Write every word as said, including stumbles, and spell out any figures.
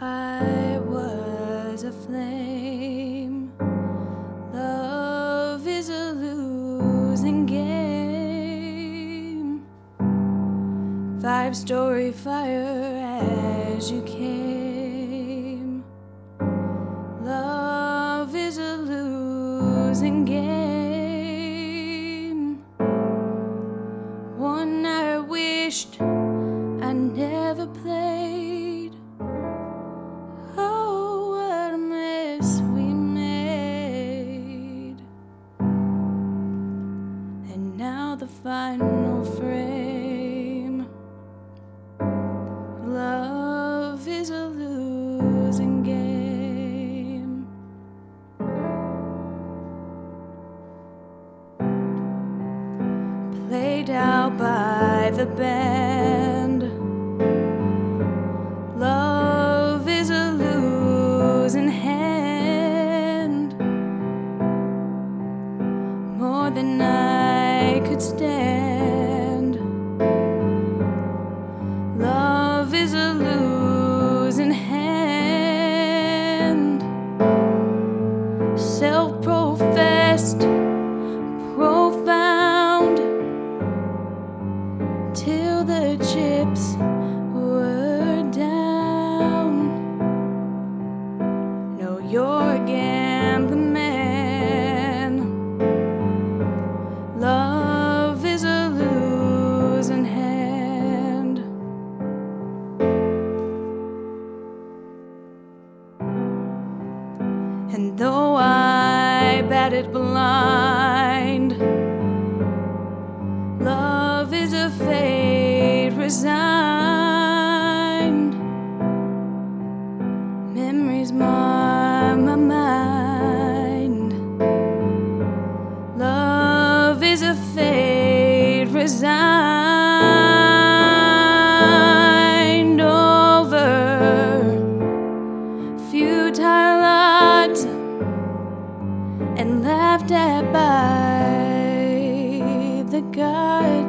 I was aflame. Love is a losing game. Five-story fire as you came. Love is a losing game. One I wished I never played. Oh, what a mess we made. And now the final frame. Love is a losing game. Played out by the band. Love is a losing hand. More than I could stand. Love is a losing hand. Self-professed, profound, till the chips were down. No, you're again the man. Love is a losing hand. And though I batted blind, love is a fate resigned. Memories mar my mind. Love is a fate resigned over futile odds and laughed at by the gods.